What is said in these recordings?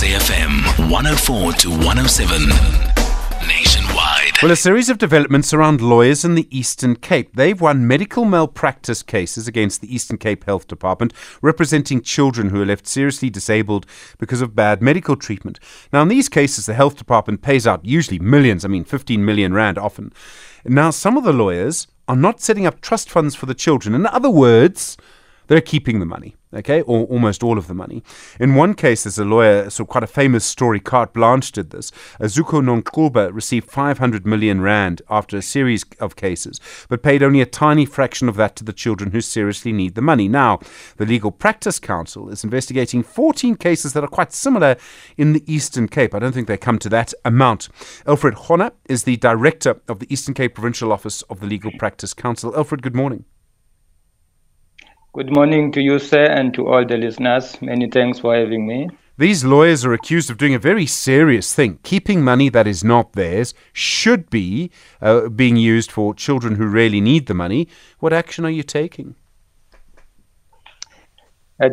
SAFM 104 to 107. Well, a series of developments around lawyers in the Eastern Cape. They've won medical malpractice cases against the Eastern Cape Health Department, representing children who are left seriously disabled because of bad medical treatment. Now, in these cases, the health department pays out usually millions, 15 million rand often. Now, some of the lawyers are not setting up trust funds for the children. In other words, they're keeping the money, okay, or almost all of the money. In one case, there's a lawyer, so quite a famous story, Carte Blanche did this. Azuko Nonkuba received 500 million rand after a series of cases, but paid only a tiny fraction of that to the children who seriously need the money. Now, the Legal Practice Council is investigating 14 cases that are quite similar in the Eastern Cape. I don't think they come to that amount. Alfred Hona is the director of the Eastern Cape Provincial Office of the Legal Practice Council. Alfred, good morning. Good morning to you, sir, and to all the listeners. Many thanks for having me. These lawyers are accused of doing a very serious thing. Keeping money that is not theirs should be being used for children who really need the money. What action are you taking?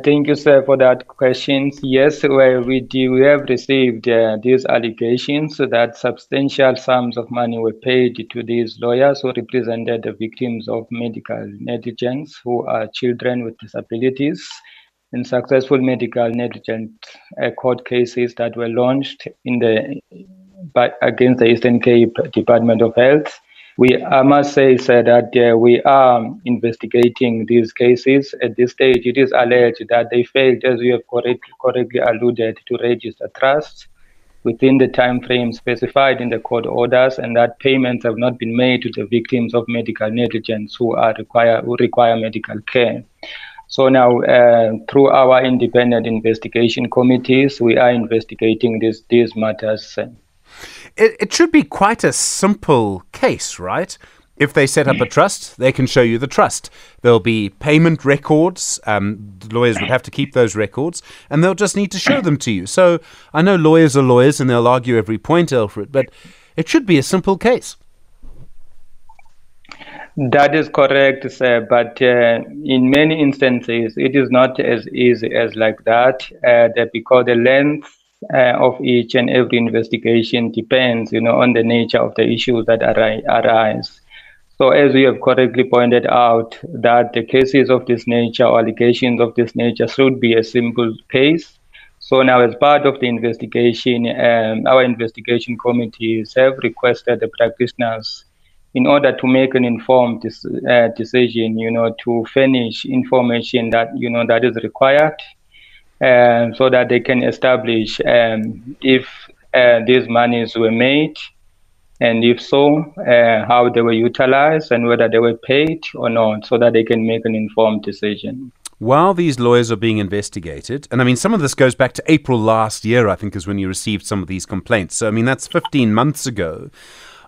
Thank you, sir, for that question. Yes, we have received these allegations that substantial sums of money were paid to these lawyers who represented the victims of medical negligence who are children with disabilities in successful medical negligence court cases that were launched against the Eastern Cape Department of Health. I must say, sir, that we are investigating these cases. At this stage, it is alleged that they failed, as you have correctly alluded, to register trusts within the time frame specified in the court orders, and that payments have not been made to the victims of medical negligence who require medical care. So now, through our independent investigation committees, we are investigating these matters, sir. It should be quite a simple case, right? If they set up a trust, they can show you the trust. There'll be payment records. The lawyers would have to keep those records, and they'll just need to show them to you. So I know lawyers are lawyers, and they'll argue every point, Alfred, but it should be a simple case. That is correct, sir, but in many instances, it is not as easy as like that, because the length of each and every investigation depends, on the nature of the issues that arise. So as you have correctly pointed out, that the cases of this nature or allegations of this nature should be a simple case. So now, as part of the investigation, our investigation committees have requested the practitioners, in order to make an informed decision, to furnish information that, that is required, so that they can establish if these monies were made, and if so, how they were utilized and whether they were paid or not, so that they can make an informed decision. While these lawyers are being investigated, and some of this goes back to April last year, I think, is when you received some of these complaints. So, that's 15 months ago.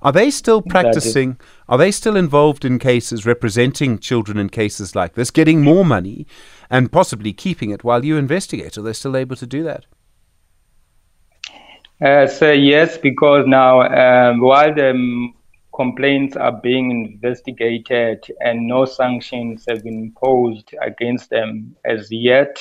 Are they still practicing? Are they still involved in cases, representing children in cases like this, getting more money and possibly keeping it while you investigate? Are they still able to do that? So yes, because now while the complaints are being investigated and no sanctions have been imposed against them as yet,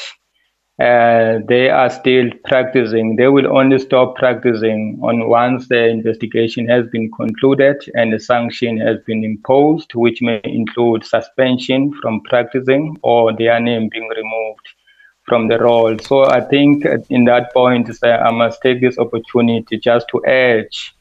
they are still practicing. They will only stop practicing once the investigation has been concluded and the sanction has been imposed, which may include suspension from practicing or their name being removed from the role. So I think in that point, I must take this opportunity just to urge,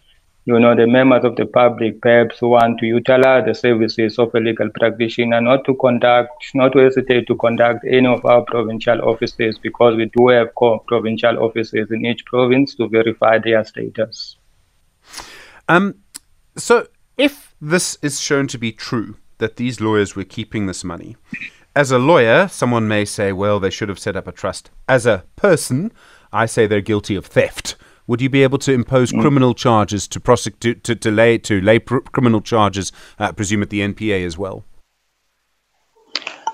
the members of the public perhaps who want to utilize the services of a legal practitioner not to hesitate to contact any of our provincial offices, because we do have provincial offices in each province to verify their status. So if this is shown to be true, that these lawyers were keeping this money, as a lawyer, someone may say, well, they should have set up a trust. As a person, I say they're guilty of theft. Would you be able to impose criminal charges to prosecute, to lay criminal charges, I presume, at the NPA as well?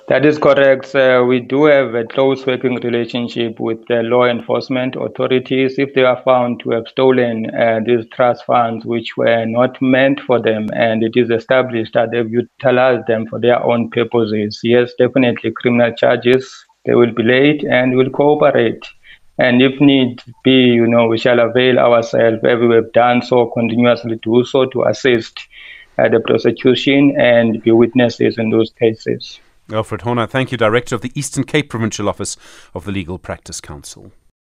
That is correct, sir. We do have a close working relationship with the law enforcement authorities. If they are found to have stolen these trust funds, which were not meant for them, and it is established that they've utilized them for their own purposes, yes, definitely criminal charges, they will be laid, and will cooperate And if need be, you know, we shall avail ourselves, as we have done so, continuously do so, to assist the prosecution and be witnesses in those cases. Alfred Hona, thank you, Director of the Eastern Cape Provincial Office of the Legal Practice Council.